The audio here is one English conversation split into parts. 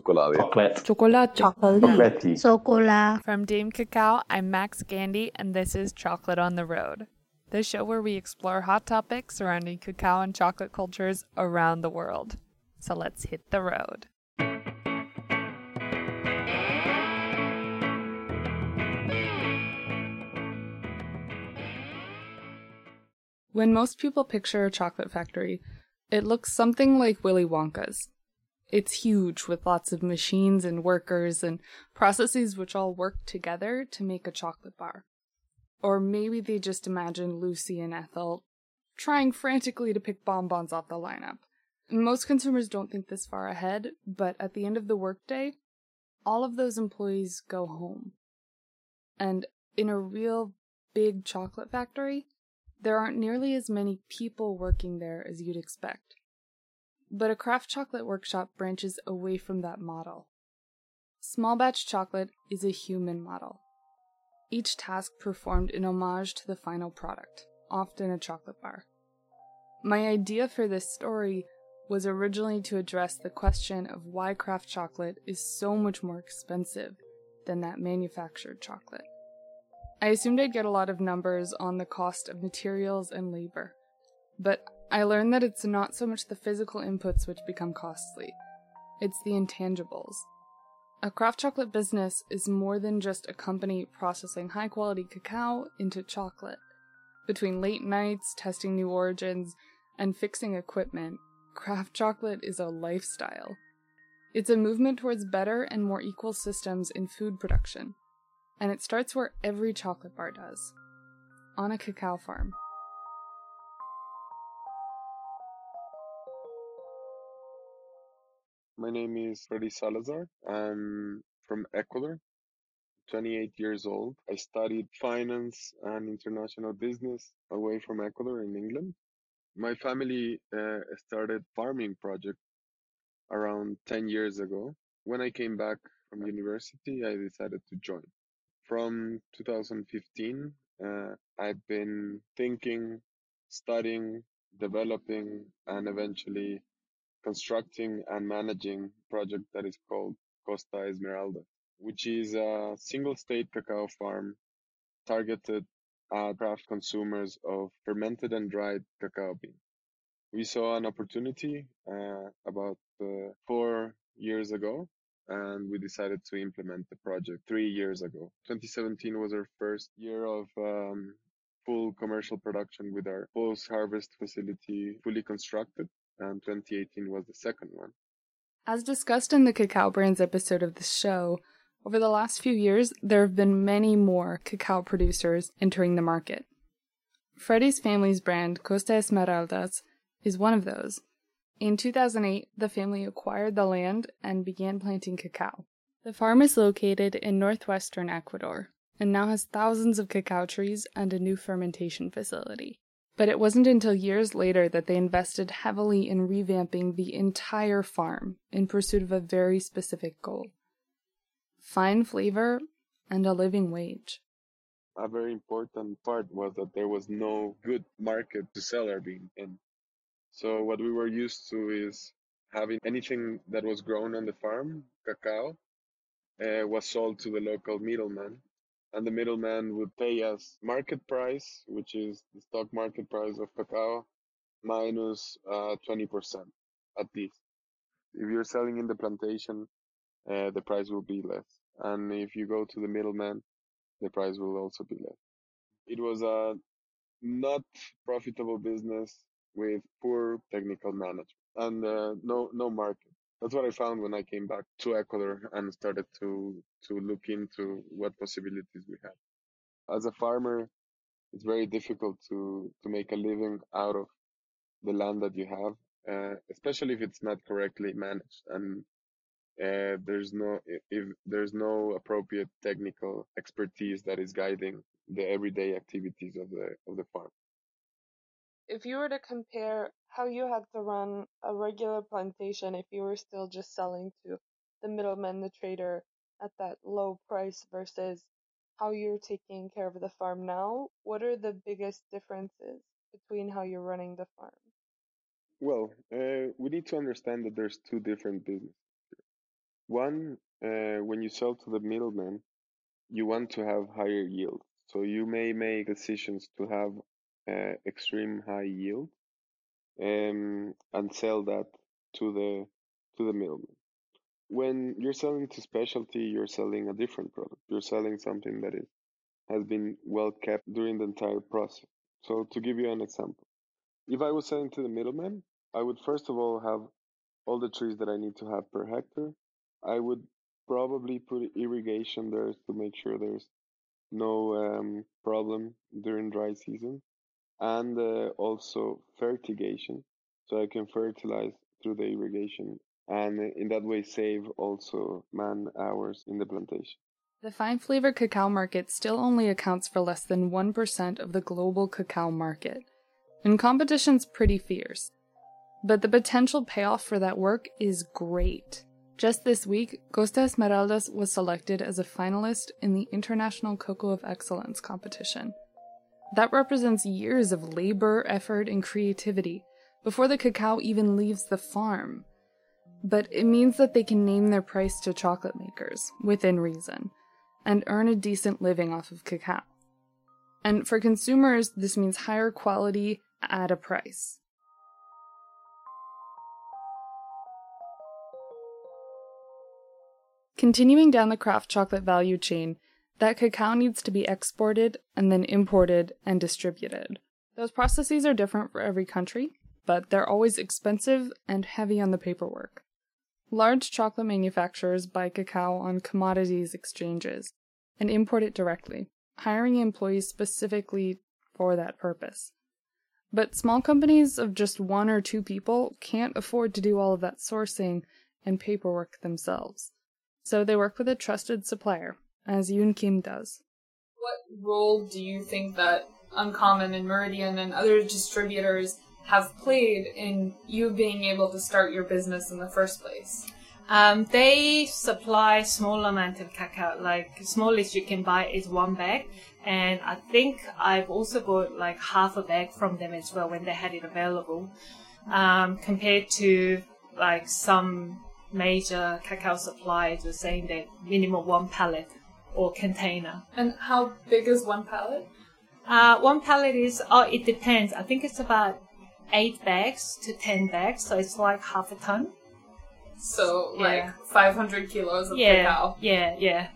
Chocolate. Chocolate. From Dame Cacao, I'm Max Gandy, and this is Chocolate on the Road, the show where we explore hot topics surrounding cacao and chocolate cultures around the world. So let's hit the road. When most people picture a chocolate factory, it looks something like Willy Wonka's. It's huge, with lots of machines and workers and processes which all work together to make a chocolate bar. Or maybe they just imagine Lucy and Ethel trying frantically to pick bonbons off the lineup. Most consumers don't think this far ahead, but at the end of the workday, all of those employees go home. And in a real big chocolate factory, there aren't nearly as many people working there as you'd expect. But a craft chocolate workshop branches away from that model. Small batch chocolate is a human model. Each task performed in homage to the final product, often a chocolate bar. My idea for this story was originally to address the question of why craft chocolate is so much more expensive than that manufactured chocolate. I assumed I'd get a lot of numbers on the cost of materials and labor, but I learned that it's not so much the physical inputs which become costly, it's the intangibles. A craft chocolate business is more than just a company processing high-quality cacao into chocolate. Between late nights, testing new origins, and fixing equipment, craft chocolate is a lifestyle. It's a movement towards better and more equal systems in food production. And it starts where every chocolate bar does, on a cacao farm. My name is Freddy Salazar. I'm from Ecuador, 28 years old. I studied finance and international business away from Ecuador in England. My family started farming project around 10 years ago. When I came back from university, I decided to join. From 2015, I've been thinking, studying, developing, and eventually constructing and managing a project that is called Costa Esmeraldas, which is a single-state cacao farm targeted at craft consumers of fermented and dried cacao beans. We saw an opportunity about 4 years ago, and we decided to implement the project 3 years ago. 2017 was our first year of full commercial production with our post-harvest facility fully constructed, and 2018 was the second one. As discussed in the Cacao Brands episode of the show, over the last few years, there have been many more cacao producers entering the market. Freddy's family's brand, Costa Esmeraldas, is one of those. In 2008, the family acquired the land and began planting cacao. The farm is located in northwestern Ecuador and now has thousands of cacao trees and a new fermentation facility. But it wasn't until years later that they invested heavily in revamping the entire farm in pursuit of a very specific goal: fine flavor and a living wage. A very important part was that there was no good market to sell our bean in. So what we were used to is having anything that was grown on the farm, cacao, was sold to the local middleman. And the middleman would pay us market price, which is the stock market price of cacao, minus 20% at least. If you're selling in the plantation, the price will be less. And if you go to the middleman, the price will also be less. It was a not profitable business with poor technical management and no market. That's what I found when I came back to Ecuador and started to look into what possibilities we had. As a farmer, it's very difficult to make a living out of the land that you have, especially if it's not correctly managed and if there's no appropriate technical expertise that is guiding the everyday activities of the farm. If you were to compare how you had to run a regular plantation, if you were still just selling to the middleman, the trader, at that low price versus how you're taking care of the farm now, what are the biggest differences between how you're running the farm? Well, we need to understand that there's two different businesses. One, when you sell to the middleman, you want to have higher yield. So you may make decisions to have extreme high yield and sell that to the middleman. When you're selling to specialty, you're selling a different product. You're selling something that has been well kept during the entire process. So to give you an example, if I was selling to the middleman, I would first of all have all the trees that I need to have per hectare. I would probably put irrigation there to make sure there's no problem during dry season, and also fertigation, so I can fertilize through the irrigation, and in that way save also man hours in the plantation. The fine flavor cacao market still only accounts for less than 1% of the global cacao market, and competition's pretty fierce. But the potential payoff for that work is great. Just this week, Costa Esmeraldas was selected as a finalist in the International Cocoa of Excellence competition. That represents years of labor, effort, and creativity before the cacao even leaves the farm. But it means that they can name their price to chocolate makers, within reason, and earn a decent living off of cacao. And for consumers, this means higher quality at a price. Continuing down the craft chocolate value chain, that cacao needs to be exported and then imported and distributed. Those processes are different for every country, but they're always expensive and heavy on the paperwork. Large chocolate manufacturers buy cacao on commodities exchanges and import it directly, hiring employees specifically for that purpose. But small companies of just one or two people can't afford to do all of that sourcing and paperwork themselves. So they work with a trusted supplier, as Yoon Kim does. What role do you think that Uncommon and Meridian and other distributors have played in you being able to start your business in the first place? They supply small amount of cacao, like smallest you can buy is one bag, and I think I've also bought like half a bag from them as well when they had it available, compared to like some major cacao suppliers were saying that minimum one pallet or container. And how big is one pallet? One pallet is, it depends. I think it's about 8 bags to 10 bags, so it's like half a ton. So, like 500 kilos of cacao. Yeah.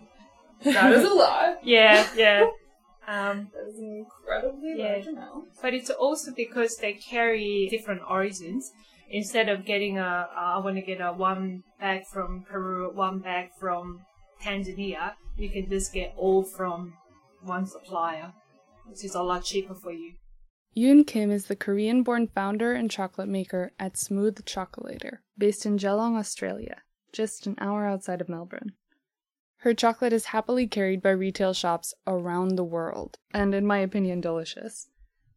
That is a lot. Yeah. That is an incredibly large amount. But it's also because they carry different origins. Instead of getting I want to get a one bag from Peru, one bag from Tanzania, you can just get all from one supplier, which is a lot cheaper for you. Yoon Kim is the Korean-born founder and chocolate maker at Smooth Chocolator, based in Geelong, Australia, just an hour outside of Melbourne. Her chocolate is happily carried by retail shops around the world, and in my opinion, delicious.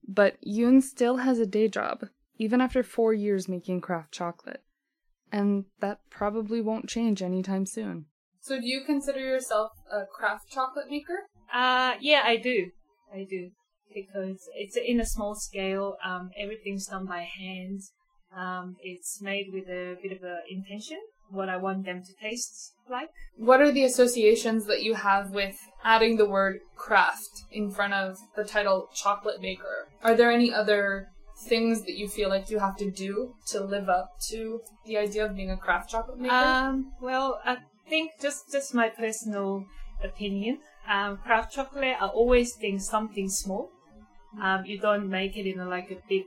But Yoon still has a day job, even after 4 years making craft chocolate. And that probably won't change anytime soon. So do you consider yourself a craft chocolate maker? Yeah, I do. Because it's in a small scale. Everything's done by hand. It's made with a bit of an intention, what I want them to taste like. What are the associations that you have with adding the word craft in front of the title chocolate maker? Are there any other things that you feel like you have to do to live up to the idea of being a craft chocolate maker? Well, I think just my personal opinion. Craft chocolate, I always think something small. You don't make it in a big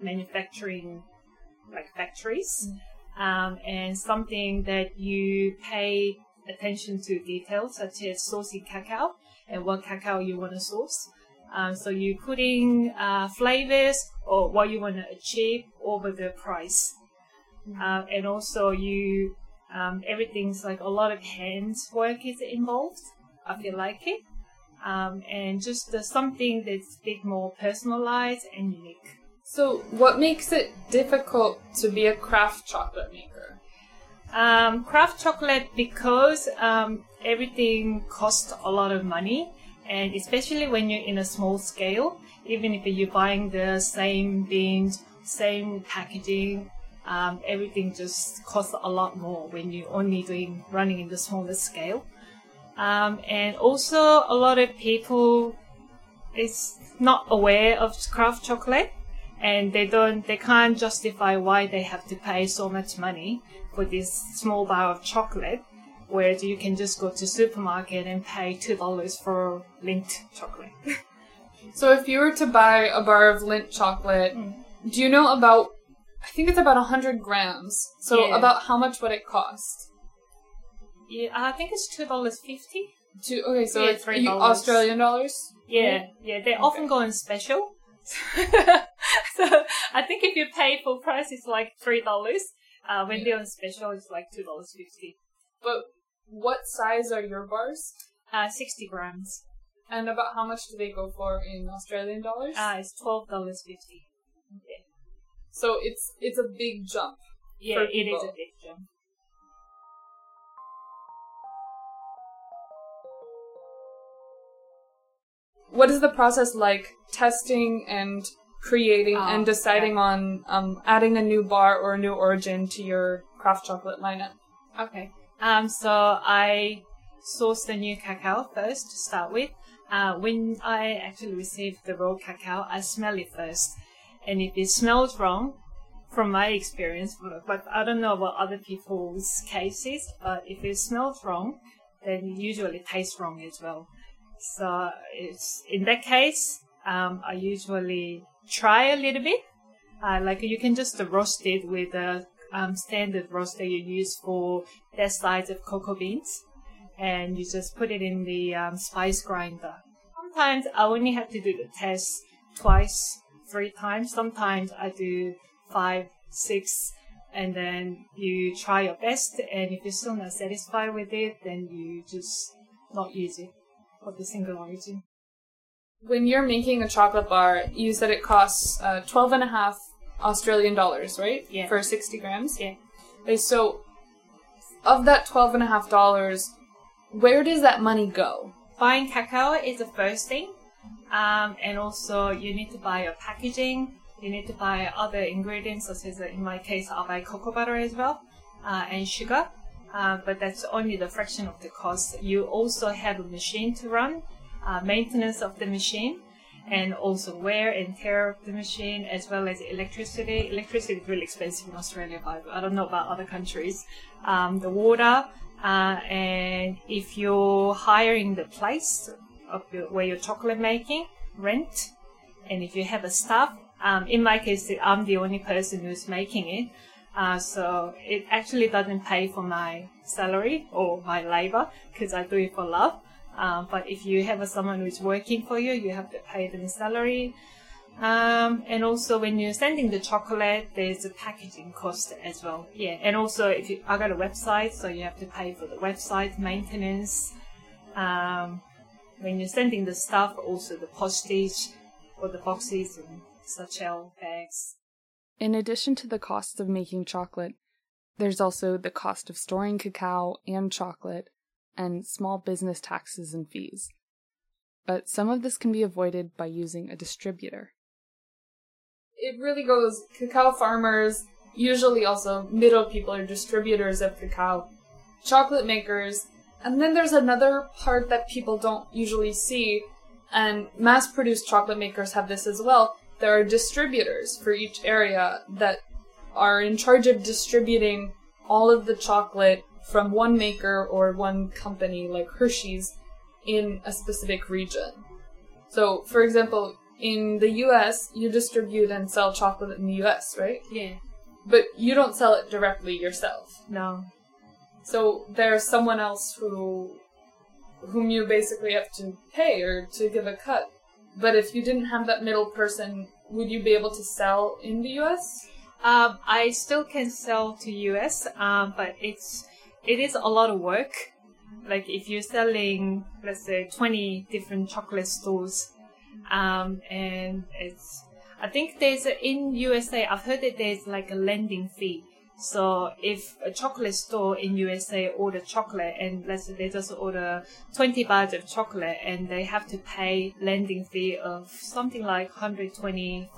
manufacturing factories, and something that you pay attention to details, such as sourcing cacao and what cacao you want to source. So you put in flavors or what you want to achieve over the price. And also you everything's a lot of hands work is involved, I feel like it. And just something that's a bit more personalized and unique. So what makes it difficult to be a craft chocolate maker? Craft chocolate, because everything costs a lot of money. And especially when you're in a small scale, even if you're buying the same beans, same packaging, everything just costs a lot more when you're only running in the smaller scale. And also a lot of people is not aware of craft chocolate, and they can't justify why they have to pay so much money for this small bar of chocolate, whereas you can just go to supermarket and pay $2 for Lindt chocolate. So if you were to buy a bar of Lindt chocolate, do you know about, I think it's about 100 grams. So yeah. About how much would it cost? Yeah, I think it's $2.50. Okay, so yeah, it's Australian dollars? Yeah, yeah, they often go on special. So I think if you pay full price, it's like $3. When they're on special, it's like $2.50. But what size are your bars? 60 grams. And about how much do they go for in Australian dollars? It's $12.50. Yeah. So it's a big jump. Yeah, for people. It is a big jump. What is the process like testing and creating and deciding on adding a new bar or a new origin to your craft chocolate lineup? Okay. So I sourced the new cacao first to start with. When I actually received the raw cacao, I smell it first. And if it smells wrong, from my experience, but I don't know about other people's cases, but if it smells wrong, then it usually tastes wrong as well. So it's in that case, I usually try a little bit. Like you can just roast it with a standard roaster you use for that size of cocoa beans, and you just put it in the spice grinder. Sometimes I only have to do the test twice, three times. Sometimes I do 5, 6, and then you try your best. And if you're still not satisfied with it, then you just not use it. Of the single origin. When you're making a chocolate bar, you said it costs 12.5 Australian dollars, right? Yeah. For 60 grams? Yeah. So, of that $12.50, where does that money go? Buying cacao is the first thing. And also, you need to buy your packaging. You need to buy other ingredients, such as, in my case, I'll buy cocoa butter as well, and sugar. But that's only the fraction of the cost. You also have a machine to run, maintenance of the machine, and also wear and tear of the machine, as well as electricity. Electricity is really expensive in Australia, but I don't know about other countries. The water, and if you're hiring the place where you're chocolate making, rent, and if you have a staff. In my case, I'm the only person who's making it. So it actually doesn't pay for my salary or my labor because I do it for love. But if you have someone who's working for you, you have to pay them salary. And also when you're sending the chocolate, there's a packaging cost as well. Yeah. And also if you, I got a website, so you have to pay for the website maintenance. When you're sending the stuff, also the postage for the boxes and satchel bags. In addition to the cost of making chocolate, there's also the cost of storing cacao and chocolate, and small business taxes and fees. But some of this can be avoided by using a distributor. It really goes, cacao farmers, usually also middle people are distributors of cacao, chocolate makers, and then there's another part that people don't usually see, and mass-produced chocolate makers have this as well. There are distributors for each area that are in charge of distributing all of the chocolate from one maker or one company, like Hershey's, in a specific region. So, for example, in the U.S., you distribute and sell chocolate in the U.S., right? Yeah. But you don't sell it directly yourself. No. So there's someone else whom you basically have to pay or to give a cut. But if you didn't have that middle person, would you be able to sell in the U.S.? I still can sell to U.S., but it is a lot of work. Like if you're selling, let's say, 20 different chocolate stores, and it's, I think there's in USA, I've heard that there's like a landing fee. So if a chocolate store in USA order chocolate and let's say they just order 20 bars of chocolate and they have to pay landing fee of something like $125,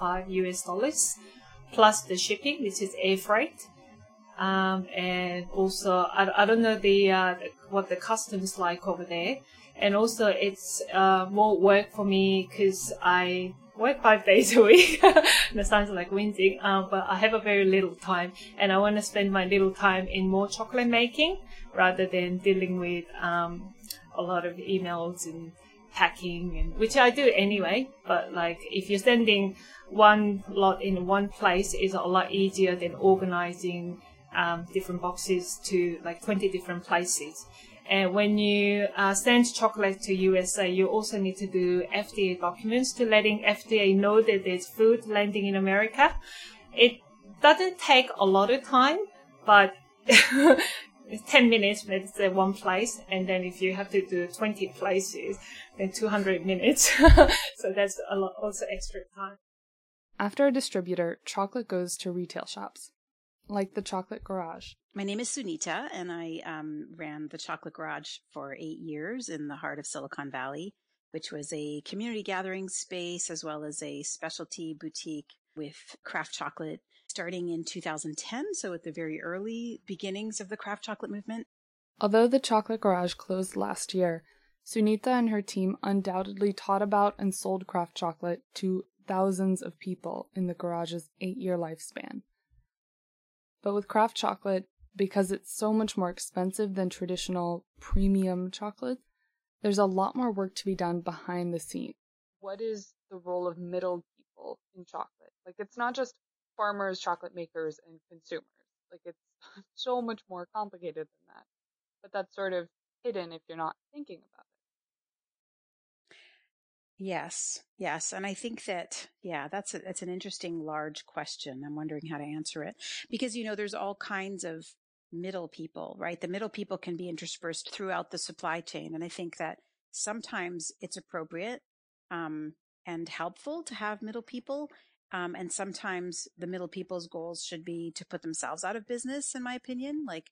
plus the shipping, which is air freight. And also, I don't know what the customs like over there. And also, it's more work for me because I work 5 days a week. That sounds like whinging, but I have a very little time, and I want to spend my little time in more chocolate making rather than dealing with a lot of emails and packing, and which I do anyway. But like, if you're sending one lot in one place, is a lot easier than organizing different boxes to like 20 different places. And when you send chocolate to USA, you also need to do FDA documents to letting FDA know that there's food landing in America. It doesn't take a lot of time, but it's 10 minutes, let's say, one place. And then if you have to do 20 places, then 200 minutes. So that's a lot, also extra time. After a distributor, chocolate goes to retail shops, like the Chocolate Garage. My name is Sunita, and I ran the Chocolate Garage for 8 years in the heart of Silicon Valley, which was a community gathering space as well as a specialty boutique with craft chocolate starting in 2010, so at the very early beginnings of the craft chocolate movement. Although the Chocolate Garage closed last year, Sunita and her team undoubtedly taught about and sold craft chocolate to thousands of people in the garage's 8-year lifespan. But with craft chocolate, because it's so much more expensive than traditional premium chocolate, there's a lot more work to be done behind the scenes. What is the role of middle people in chocolate? Like, it's not just farmers, chocolate makers, and consumers. Like, it's so much more complicated than that. But that's sort of hidden if you're not thinking about it. Yes. And I think that, that's an interesting large question. I'm wondering how to answer it. Because, there's all kinds of middle people, right? The middle people can be interspersed throughout the supply chain. And I think that sometimes it's appropriate and helpful to have middle people. And sometimes the middle people's goals should be to put themselves out of business, in my opinion, like,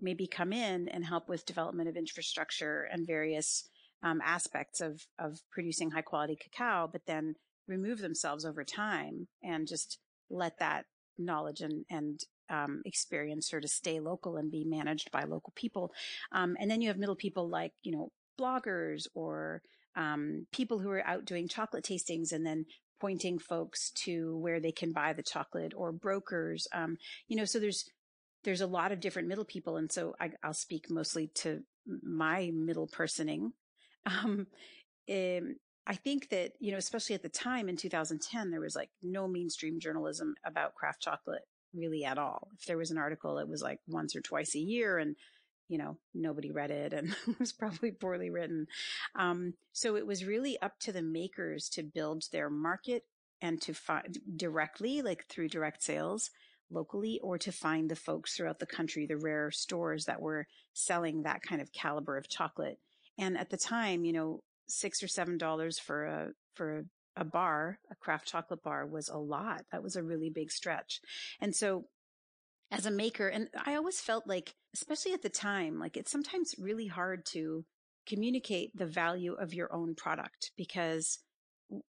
maybe come in and help with development of infrastructure and various aspects of producing high quality cacao, but then remove themselves over time and just let that knowledge and experience sort of stay local and be managed by local people. And then you have middle people like, bloggers or people who are out doing chocolate tastings and then pointing folks to where they can buy the chocolate, or brokers, so there's a lot of different middle people. And so I'll speak mostly to my middle personing. I think that, especially at the time in 2010, there was like no mainstream journalism about craft chocolate really at all. If there was an article, it was like once or twice a year, and nobody read it, and it was probably poorly written. So it was really up to the makers to build their market and to find directly, like through direct sales locally, or to find the folks throughout the country, the rare stores that were selling that kind of caliber of chocolate. And at the time, $6 or $7 for a bar, a craft chocolate bar, was a lot. That was a really big stretch. And so as a maker, and I always felt like, especially at the time, like it's sometimes really hard to communicate the value of your own product, because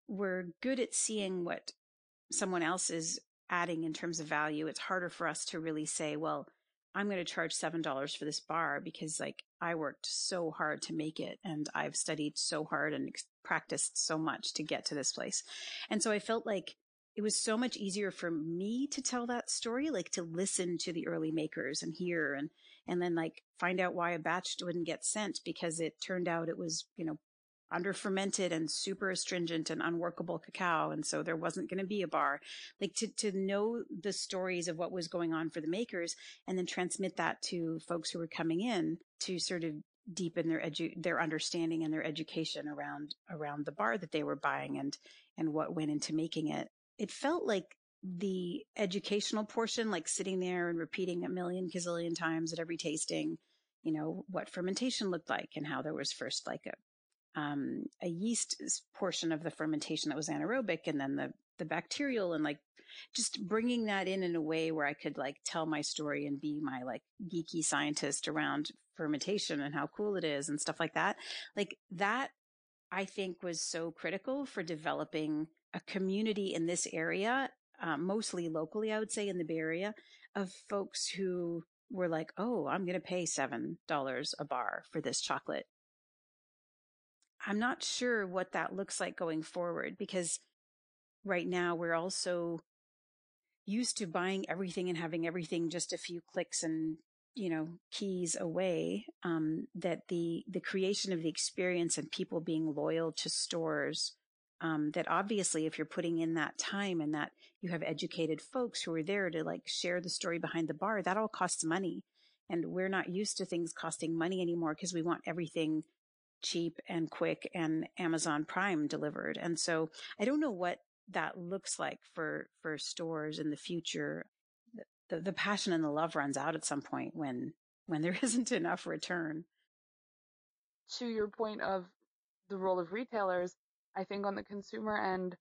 we're good at seeing what someone else is adding in terms of value. It's harder for us to really say, well, I'm going to charge $7 for this bar because like I worked so hard to make it, and I've studied so hard and practiced so much to get to this place. And so I felt like it was so much easier for me to tell that story, like to listen to the early makers and hear and then like find out why a batch wouldn't get sent because it turned out it was, under fermented and super astringent and unworkable cacao. And so there wasn't going to be a bar. Like to know the stories of what was going on for the makers and then transmit that to folks who were coming in to sort of deepen their understanding and their education around the bar that they were buying and what went into making it. It felt like the educational portion, like sitting there and repeating a million gazillion times at every tasting, what fermentation looked like and how there was first like a yeast portion of the fermentation that was anaerobic and then the bacterial, and like just bringing that in a way where I could like tell my story and be my like geeky scientist around fermentation and how cool it is and stuff like that. Like that I think was so critical for developing a community in this area mostly locally, I would say, in the Bay Area, of folks who were like, oh, I'm going to pay $7 a bar for this chocolate. I'm not sure what that looks like going forward, because right now we're also used to buying everything and having everything just a few clicks and, you know, keys away, that the creation of the experience and people being loyal to stores, that obviously if you're putting in that time and that you have educated folks who are there to like share the story behind the bar, that all costs money. And we're not used to things costing money anymore because we want everything cheap and quick and Amazon Prime delivered. And so I don't know what that looks like for stores in the future. The passion and the love runs out at some point when there isn't enough return. To your point of the role of retailers, I think on the consumer end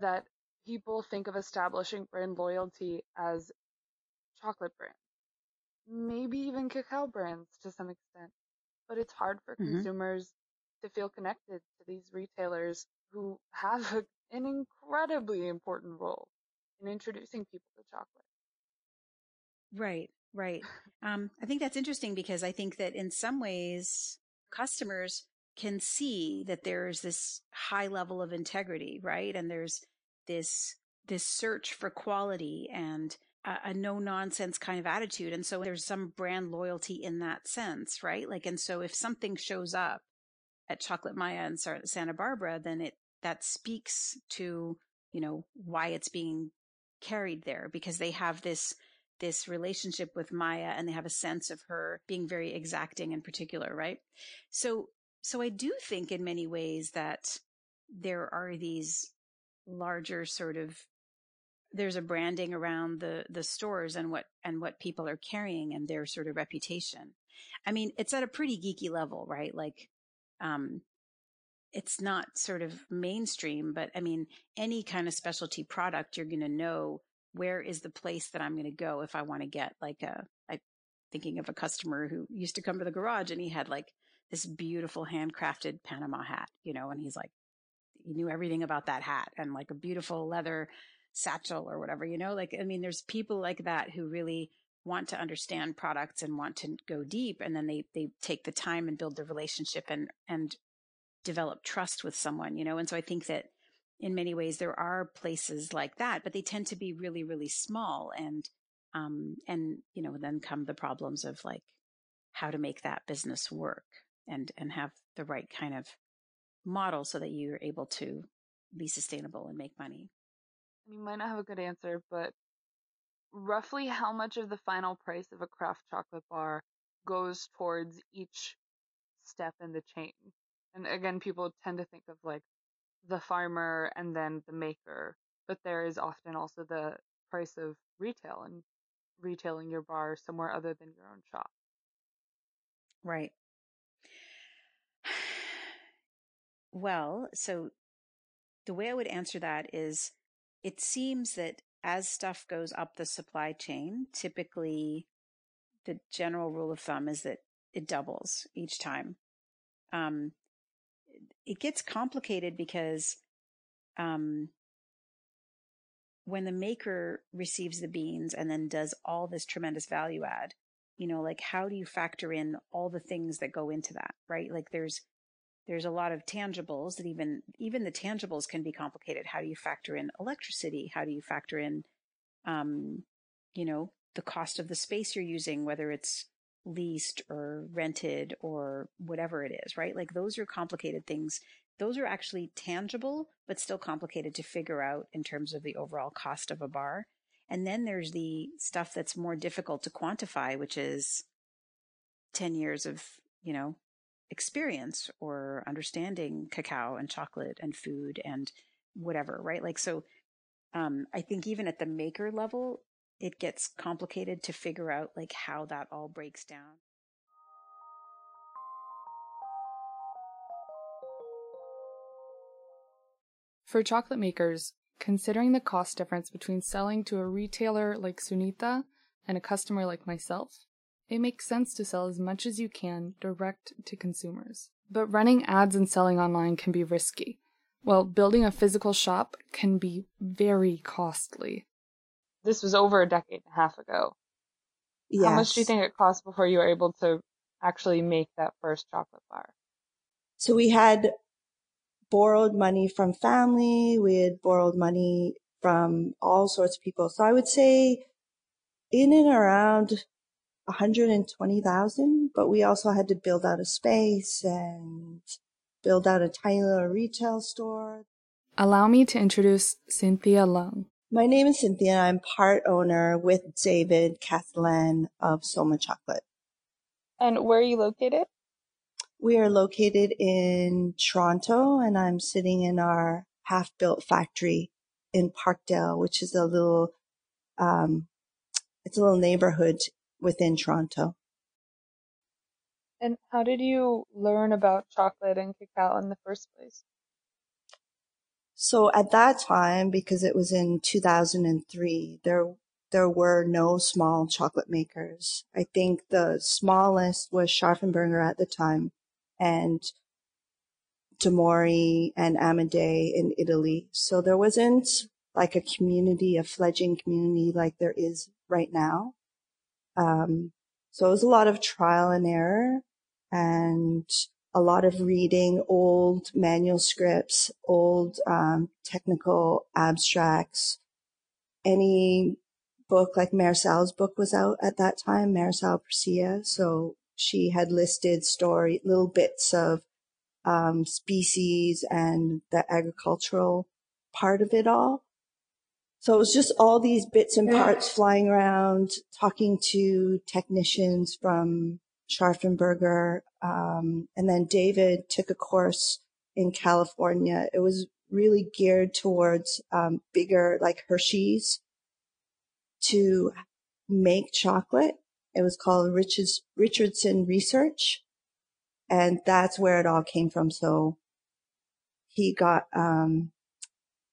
that people think of establishing brand loyalty as chocolate brands, maybe even cacao brands to some extent, but it's hard for consumers to feel connected to these retailers who have an incredibly important role in introducing people to chocolate. Right, right. I think that's interesting because I think that in some ways customers can see that there's this high level of integrity, right? And there's this search for quality and a no-nonsense kind of attitude. And so there's some brand loyalty in that sense, right? Like, and so if something shows up at Chocolate Maya in Santa Barbara, then that speaks to, you know, why it's being carried there, because they have this relationship with Maya and they have a sense of her being very exacting in particular, right? So I do think in many ways that there are these larger sort of, there's a branding around the stores and what people are carrying and their sort of reputation. I mean, it's at a pretty geeky level, right? Like, it's not sort of mainstream, but I mean, any kind of specialty product, you're going to know where is the place that I'm going to go if I want to get like I'm thinking of a customer who used to come to the garage and he had like this beautiful handcrafted Panama hat, you know, and he's like, he knew everything about that hat and like a beautiful leather satchel or whatever, you know, like, I mean, there's people like that who really want to understand products and want to go deep. And then they take the time and build the relationship and develop trust with someone, you know? And so I think that in many ways there are places like that, but they tend to be really, really small. And, you know, then come the problems of like how to make that business work and have the right kind of model so that you're able to be sustainable and make money. You might not have a good answer, but roughly how much of the final price of a craft chocolate bar goes towards each step in the chain? And again, people tend to think of like the farmer and then the maker, but there is often also the price of retail and retailing your bar somewhere other than your own shop. Right. Well, so the way I would answer that is, it seems that as stuff goes up the supply chain, typically the general rule of thumb is that it doubles each time. It gets complicated because when the maker receives the beans and then does all this tremendous value add, you know, like how do you factor in all the things that go into that, right? Like there's a lot of tangibles that even the tangibles can be complicated. How do you factor in electricity? How do you factor in, you know, the cost of the space you're using, whether it's leased or rented or whatever it is, right? Like those are complicated things. Those are actually tangible, but still complicated to figure out in terms of the overall cost of a bar. And then there's the stuff that's more difficult to quantify, which is 10 years of, you know, experience or understanding cacao and chocolate and food and whatever, right? Like, so I think even at the maker level, it gets complicated to figure out like how that all breaks down. For chocolate makers, considering the cost difference between selling to a retailer like Sunita and a customer like myself, it makes sense to sell as much as you can direct to consumers. But running ads and selling online can be risky, Well, building a physical shop can be very costly. This was over a decade and a half ago. Yes. How much do you think it cost before you were able to actually make that first chocolate bar? So we had borrowed money from family. We had borrowed money from all sorts of people. So I would say in and around 120,000, but we also had to build out a space and build out a tiny little retail store. Allow me to introduce Cynthia Lung. My name is Cynthia, and I'm part owner with David of Soma Chocolate. And where are you located? We are located in Toronto, and I'm sitting in our half-built factory in Parkdale, which is a little neighborhood within Toronto. And how did you learn about chocolate and cacao in the first place? So at that time, because it was in 2003, there were no small chocolate makers. I think the smallest was Scharffen Berger at the time, and Tomori and Amadei in Italy. So there wasn't like a community, a fledgling community like there is right now. So it was a lot of trial and error and a lot of reading old manuscripts, old technical abstracts. Any book, like Mariselle's book was out at that time, Mariselle Persia. So she had listed little bits of species and the agricultural part of it all. So it was just all these bits and parts flying around, talking to technicians from Scharffen Berger. And then David took a course in California. It was really geared towards bigger, like Hershey's, to make chocolate. It was called Richardson Research. And that's where it all came from. So he got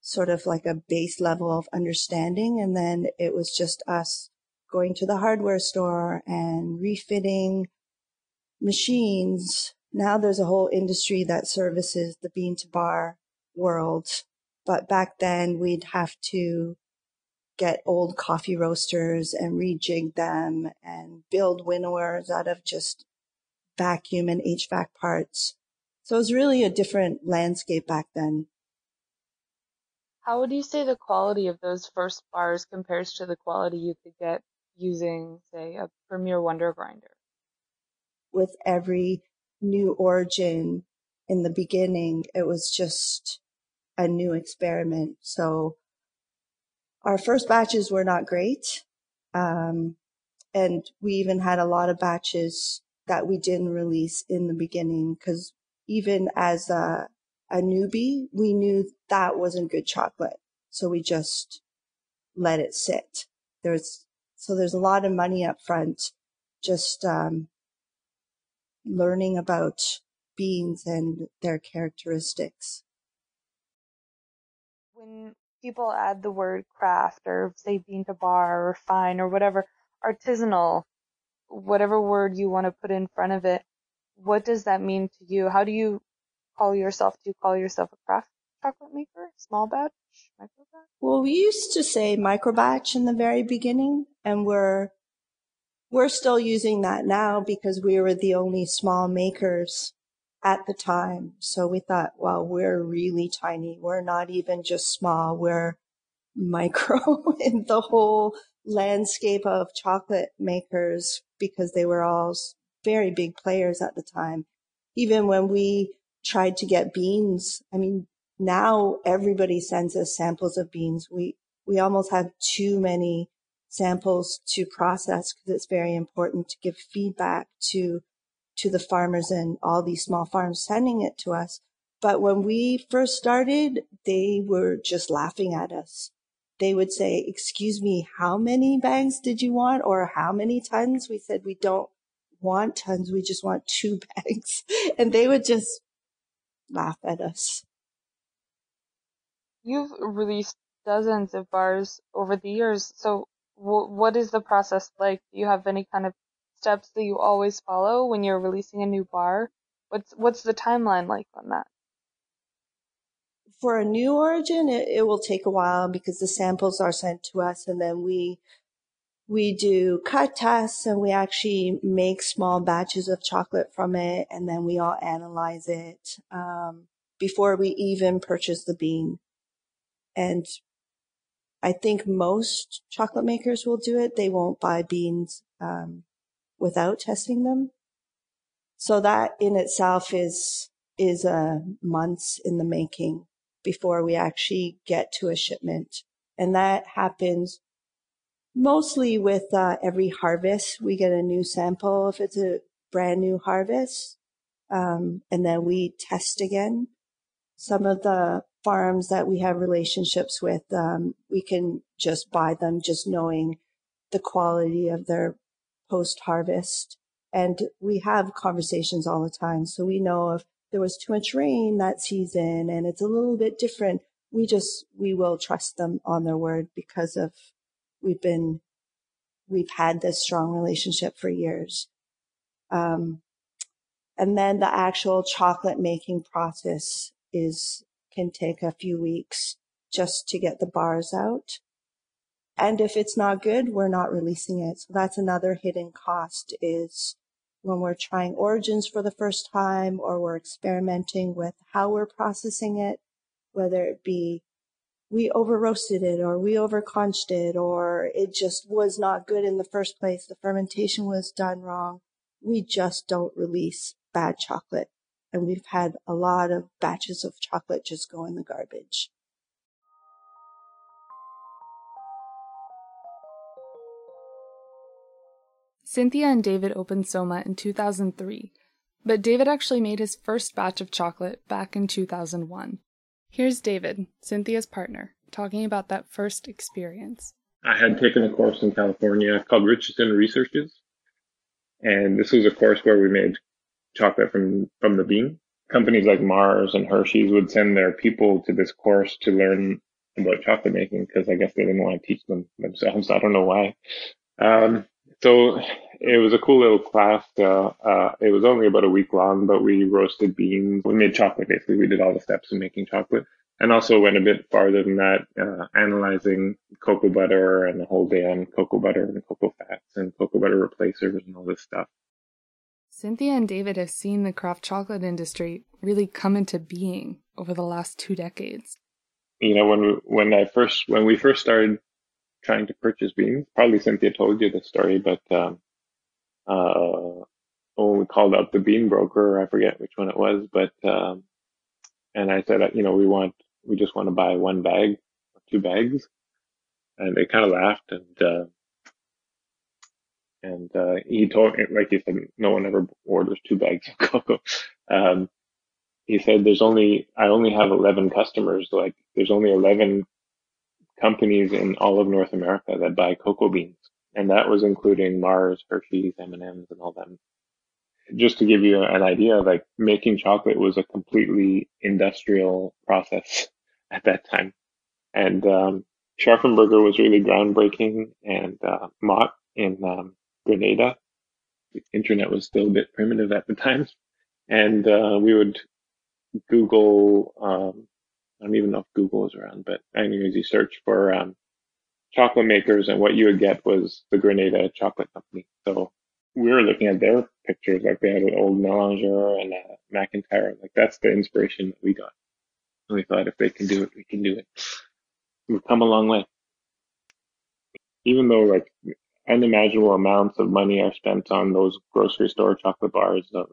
sort of like a base level of understanding. And then it was just us going to the hardware store and refitting machines. Now there's a whole industry that services the bean to bar world. But back then we'd have to get old coffee roasters and rejig them and build winnowers out of just vacuum and HVAC parts. So it was really a different landscape back then. How would you say the quality of those first bars compares to the quality you could get using, say, a Premier Wonder Grinder? With every new origin in the beginning, it was just a new experiment. So our first batches were not great. And we even had a lot of batches that we didn't release in the beginning because even as a newbie, we knew that wasn't good chocolate. So we just let it sit. There's a lot of money up front, just learning about beans and their characteristics. When people add the word craft or say bean to bar or fine or whatever, artisanal, whatever word you want to put in front of it, what does that mean to you? How do you call yourself? Do you call yourself a craft chocolate maker? Small batch? Micro batch? Well, we used to say micro batch in the very beginning, and we're still using that now because we were the only small makers at the time. So we thought, well, we're really tiny. We're not even just small. We're micro in the whole landscape of chocolate makers because they were all very big players at the time. Even when we tried to get beans. I mean, now everybody sends us samples of beans. We almost have too many samples to process because it's very important to give feedback to the farmers and all these small farms sending it to us. But when we first started, they were just laughing at us. They would say, "Excuse me, how many bags did you want or how many tons?" We said, "We don't want tons. We just want 2 bags." And they would just laugh at us. You've released dozens of bars over the years, so what is the process like? Do you have any kind of steps that you always follow when you're releasing a new bar? What's the timeline like on that? For a new origin, it will take a while because the samples are sent to us, and then we do cut tests, and we actually make small batches of chocolate from it, and then we all analyze it before we even purchase the bean. And I think most chocolate makers will do it. They won't buy beans without testing them. So that in itself is months in the making before we actually get to a shipment. And that happens mostly with every harvest. We get a new sample if it's a brand new harvest, and then we test again. Some of the farms that we have relationships with, we can just buy them, just knowing the quality of their post-harvest. And we have conversations all the time, so we know if there was too much rain that season and it's a little bit different, we will trust them on their word because of we've had this strong relationship for years. And then the actual chocolate making process can take a few weeks just to get the bars out. And if it's not good, we're not releasing it. So that's another hidden cost, is when we're trying origins for the first time, or we're experimenting with how we're processing it, whether it be we over roasted it or we over conched it, or it just was not good in the first place, the fermentation was done wrong. We just don't release bad chocolate. And we've had a lot of batches of chocolate just go in the garbage. Cynthia and David opened Soma in 2003, but David actually made his first batch of chocolate back in 2001. Here's David, Cynthia's partner, talking about that first experience. I had taken a course in California called Richardson Research, and this was a course where we made chocolate from the bean. Companies like Mars and Hershey's would send their people to this course to learn about chocolate making, because I guess they didn't want to teach them themselves. I don't know why. So it was a cool little class. It was only about a week long, but we roasted beans. We made chocolate, basically. We did all the steps in making chocolate, and also went a bit farther than that, analyzing cocoa butter and the whole day on cocoa butter and cocoa fats and cocoa butter replacers and all this stuff. Cynthia and David have seen the craft chocolate industry really come into being over the last 2 decades. You know, when we first started trying to purchase beans, probably Cynthia told you this story, but when we called up the bean broker, I forget which one it was, but and I said, you know, we just want to buy one bag or 2 bags, and they kind of laughed, and he told me, like he said, no one ever orders 2 bags of cocoa. He said, I only have 11 customers. Like, there's only 11 companies in all of North America that buy cocoa beans. And that was including Mars, Hershey's, M&M's, and all them. Just to give you an idea, like, making chocolate was a completely industrial process at that time. And Scharffen Berger was really groundbreaking, and Mott in Grenada. The internet was still a bit primitive at the time, and we would Google, I don't even know if Google is around, but anyways, you search for chocolate makers, and what you would get was the Grenada chocolate company. So we were looking at their pictures, like they had an old Melanger and a McIntyre. Like, that's the inspiration that we got, and we thought, if they can do it, we can do it. We've come a long way, even though, like, unimaginable amounts of money are spent on those grocery store chocolate bars, the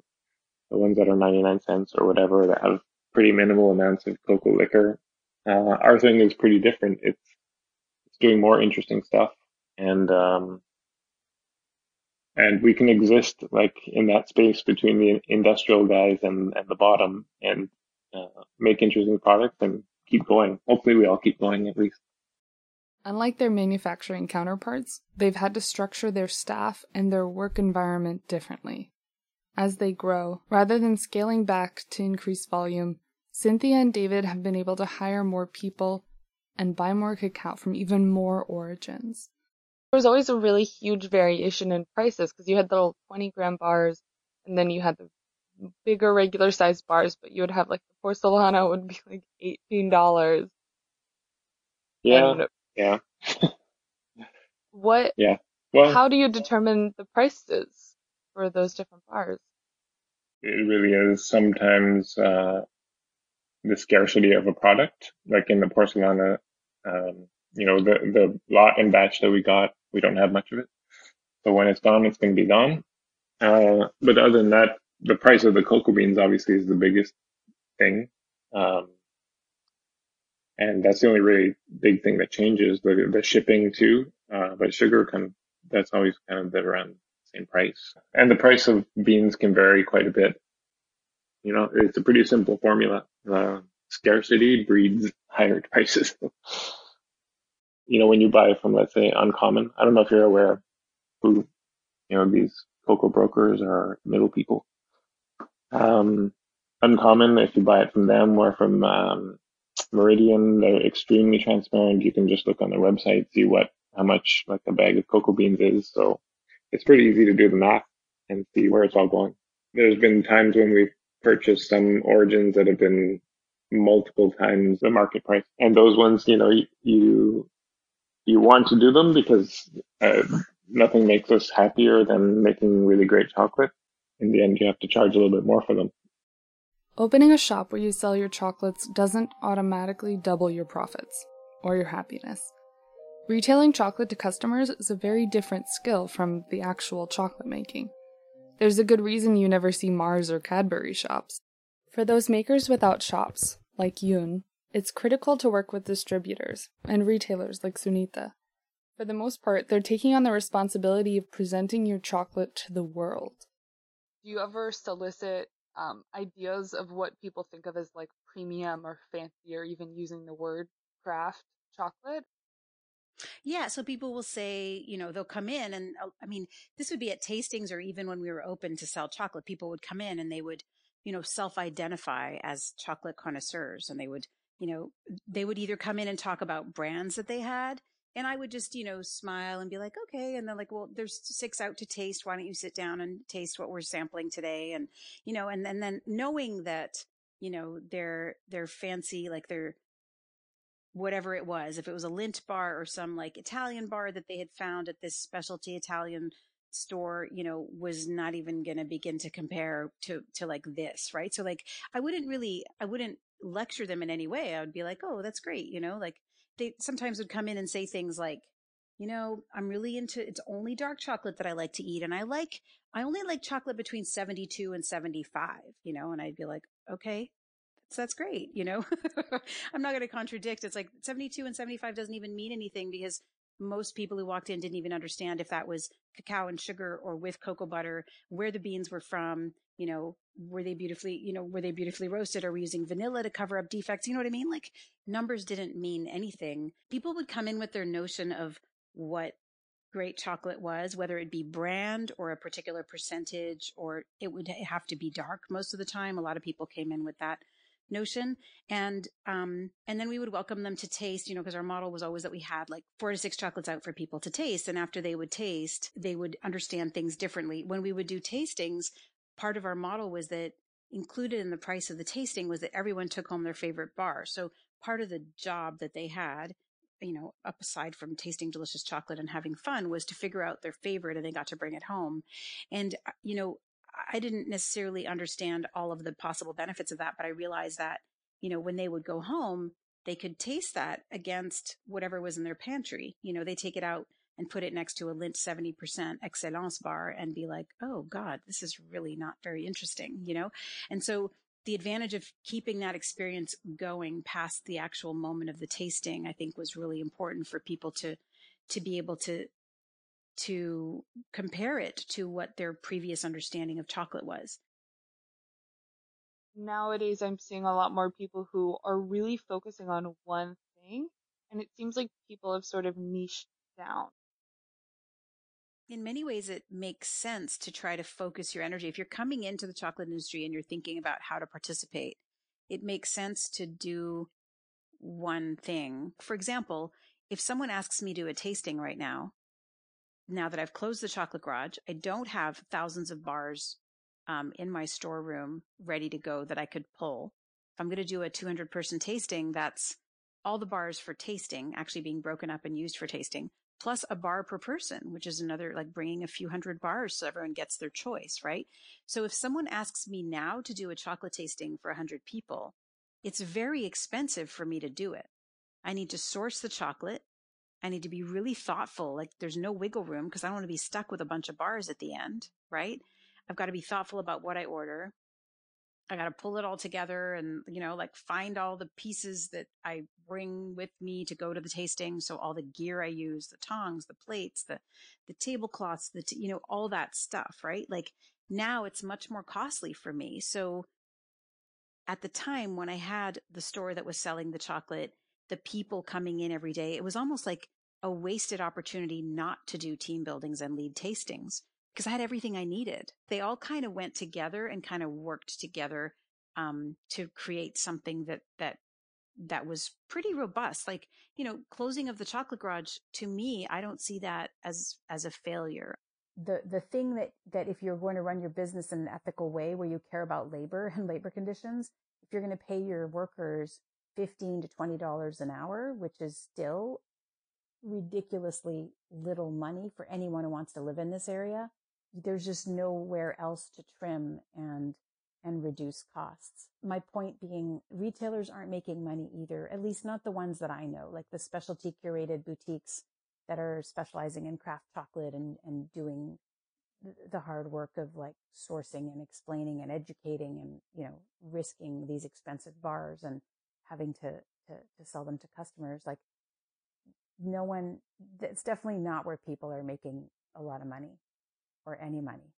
ones that are 99 cents or whatever, that have pretty minimal amounts of cocoa liquor. Our thing is pretty different. It's doing more interesting stuff, and we can exist, like, in that space between the industrial guys and the bottom, and make interesting products and keep going. Hopefully we all keep going, at least. Unlike their manufacturing counterparts, they've had to structure their staff and their work environment differently. As they grow, rather than scaling back to increase volume, Cynthia and David have been able to hire more people and buy more cacao from even more origins. There was always a really huge variation in prices, because you had the little 20-gram bars, and then you had the bigger regular sized bars, but you would have like the Porcelana would be like $18. Yeah. What? Yeah. Well, how do you determine the prices for those different bars? It really is sometimes the scarcity of a product, like in the Porcelana. The lot and batch that we got, we don't have much of it. So when it's gone, it's going to be gone. But other than that, the price of the cocoa beans obviously is the biggest thing. And that's the only really big thing that changes, the shipping too. But sugar that's always kind of around the same price. And the price of beans can vary quite a bit. You know, it's a pretty simple formula. Scarcity breeds higher prices. You know, when you buy from, let's say, Uncommon, I don't know if you're aware of who, these cocoa brokers are, middle people. Uncommon, if you buy it from them or from Meridian, they're extremely transparent. You can just look on their website, see how much like a bag of cocoa beans is. So it's pretty easy to do the math and see where it's all going. There's been times when we've purchased some origins that have been multiple times the market price. And those ones, you want to do them because nothing makes us happier than making really great chocolate. In the end, you have to charge a little bit more for them. Opening a shop where you sell your chocolates doesn't automatically double your profits or your happiness. Retailing chocolate to customers is a very different skill from the actual chocolate making. There's a good reason you never see Mars or Cadbury shops. For those makers without shops, like Yoon, it's critical to work with distributors and retailers like Sunita. For the most part, they're taking on the responsibility of presenting your chocolate to the world. Do you ever solicit ideas of what people think of as like premium or fancy, or even using the word craft chocolate? Yeah, so people will say, they'll come in and, this would be at tastings or even when we were open to sell chocolate, people would come in and they would, self-identify as chocolate connoisseurs, and they would either come in and talk about brands that they had, and I would just, smile and be like, okay. And they're like, well, there's 6 out to taste. Why don't you sit down and taste what we're sampling today? And, and then knowing that, their fancy, like their whatever it was, if it was a Lindt bar or some like Italian bar that they had found at this specialty Italian store, was not even going to begin to compare to like this, right? So like, I wouldn't lecture them in any way. I would be like, oh, that's great. Like they sometimes would come in and say things like, I'm really into, it's only dark chocolate that I like to eat. And I only like chocolate between 72 and 75, and I'd be like, okay, so that's great. I'm not going to contradict. It's like 72 and 75 doesn't even mean anything because most people who walked in didn't even understand if that was cacao and sugar or with cocoa butter, where the beans were from, were they beautifully roasted? Or were we using vanilla to cover up defects? You know what I mean? Like numbers didn't mean anything. People would come in with their notion of what great chocolate was, whether it be brand or a particular percentage, or it would have to be dark most of the time. A lot of people came in with that notion. And then we would welcome them to taste, because our model was always that we had like 4 to 6 chocolates out for people to taste. And after they would taste, they would understand things differently. When we would do tastings, part of our model was that included in the price of the tasting was that everyone took home their favorite bar. So part of the job that they had, up aside from tasting delicious chocolate and having fun, was to figure out their favorite, and they got to bring it home. And, I didn't necessarily understand all of the possible benefits of that, but I realized that, when they would go home, they could taste that against whatever was in their pantry. They take it out and put it next to a Lindt 70% excellence bar and be like, oh God, this is really not very interesting, And so the advantage of keeping that experience going past the actual moment of the tasting, I think, was really important for people to be able to compare it to what their previous understanding of chocolate was. Nowadays, I'm seeing a lot more people who are really focusing on one thing, and it seems like people have sort of niched down. In many ways, it makes sense to try to focus your energy. If you're coming into the chocolate industry and you're thinking about how to participate, it makes sense to do one thing. For example, if someone asks me to do a tasting right now that I've closed the chocolate garage, I don't have thousands of bars in my storeroom ready to go that I could pull. If I'm going to do a 200-person tasting, that's all the bars for tasting actually being broken up and used for tasting, plus a bar per person, which is another, like bringing a few hundred bars so everyone gets their choice, right? So if someone asks me now to do a chocolate tasting for 100 people, it's very expensive for me to do it. I need to source the chocolate. I need to be really thoughtful. Like there's no wiggle room because I don't want to be stuck with a bunch of bars at the end, right? I've got to be thoughtful about what I order. I got to pull it all together and, you know, like find all the pieces that I bring with me to go to the tasting. So all the gear I use, the tongs, the plates, the tablecloths, all that stuff, right? Like now it's much more costly for me. So at the time when I had the store that was selling the chocolate, the people coming in every day, it was almost like a wasted opportunity not to do team buildings and lead tastings because I had everything I needed. They all kind of went together and kind of worked together to create something that was pretty robust. Like, you know, closing of the Chocolate Garage, to me, I don't see that as a failure. The thing that if you're going to run your business in an ethical way where you care about labor and labor conditions, if you're going to pay your workers $15 to $20 an hour, which is still ridiculously little money for anyone who wants to live in this area, there's just nowhere else to trim and reduce costs. My point being, retailers aren't making money either, at least not the ones that I know, like the specialty curated boutiques that are specializing in craft chocolate and doing the hard work of like sourcing and explaining and educating and, you know, risking these expensive bars and having to sell them to customers. Like no one, it's definitely not where people are making a lot of money or any money.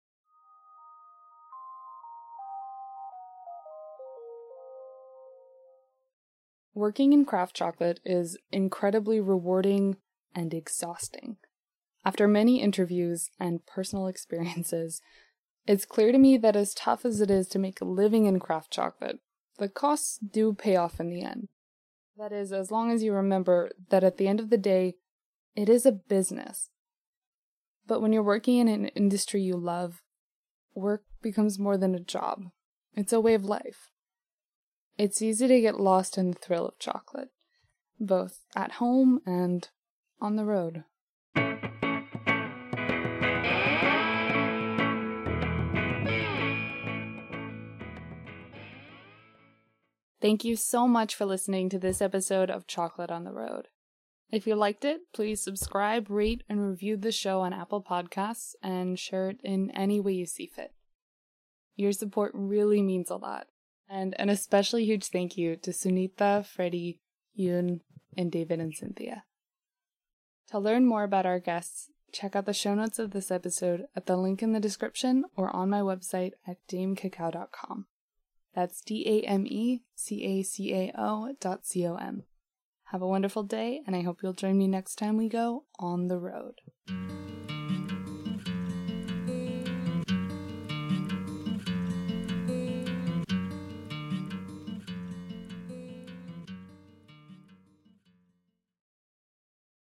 Working in craft chocolate is incredibly rewarding and exhausting. After many interviews and personal experiences, it's clear to me that as tough as it is to make a living in craft chocolate, the costs do pay off in the end. That is, as long as you remember that at the end of the day, it is a business. But when you're working in an industry you love, work becomes more than a job. It's a way of life. It's easy to get lost in the thrill of chocolate, both at home and on the road. Thank you so much for listening to this episode of Chocolate on the Road. If you liked it, please subscribe, rate, and review the show on Apple Podcasts and share it in any way you see fit. Your support really means a lot. And an especially huge thank you to Sunita, Freddy, Yoon, and David and Cynthia. To learn more about our guests, check out the show notes of this episode at the link in the description or on my website at damecacao.com. That's damecacao.com. Have a wonderful day, and I hope you'll join me next time we go on the road.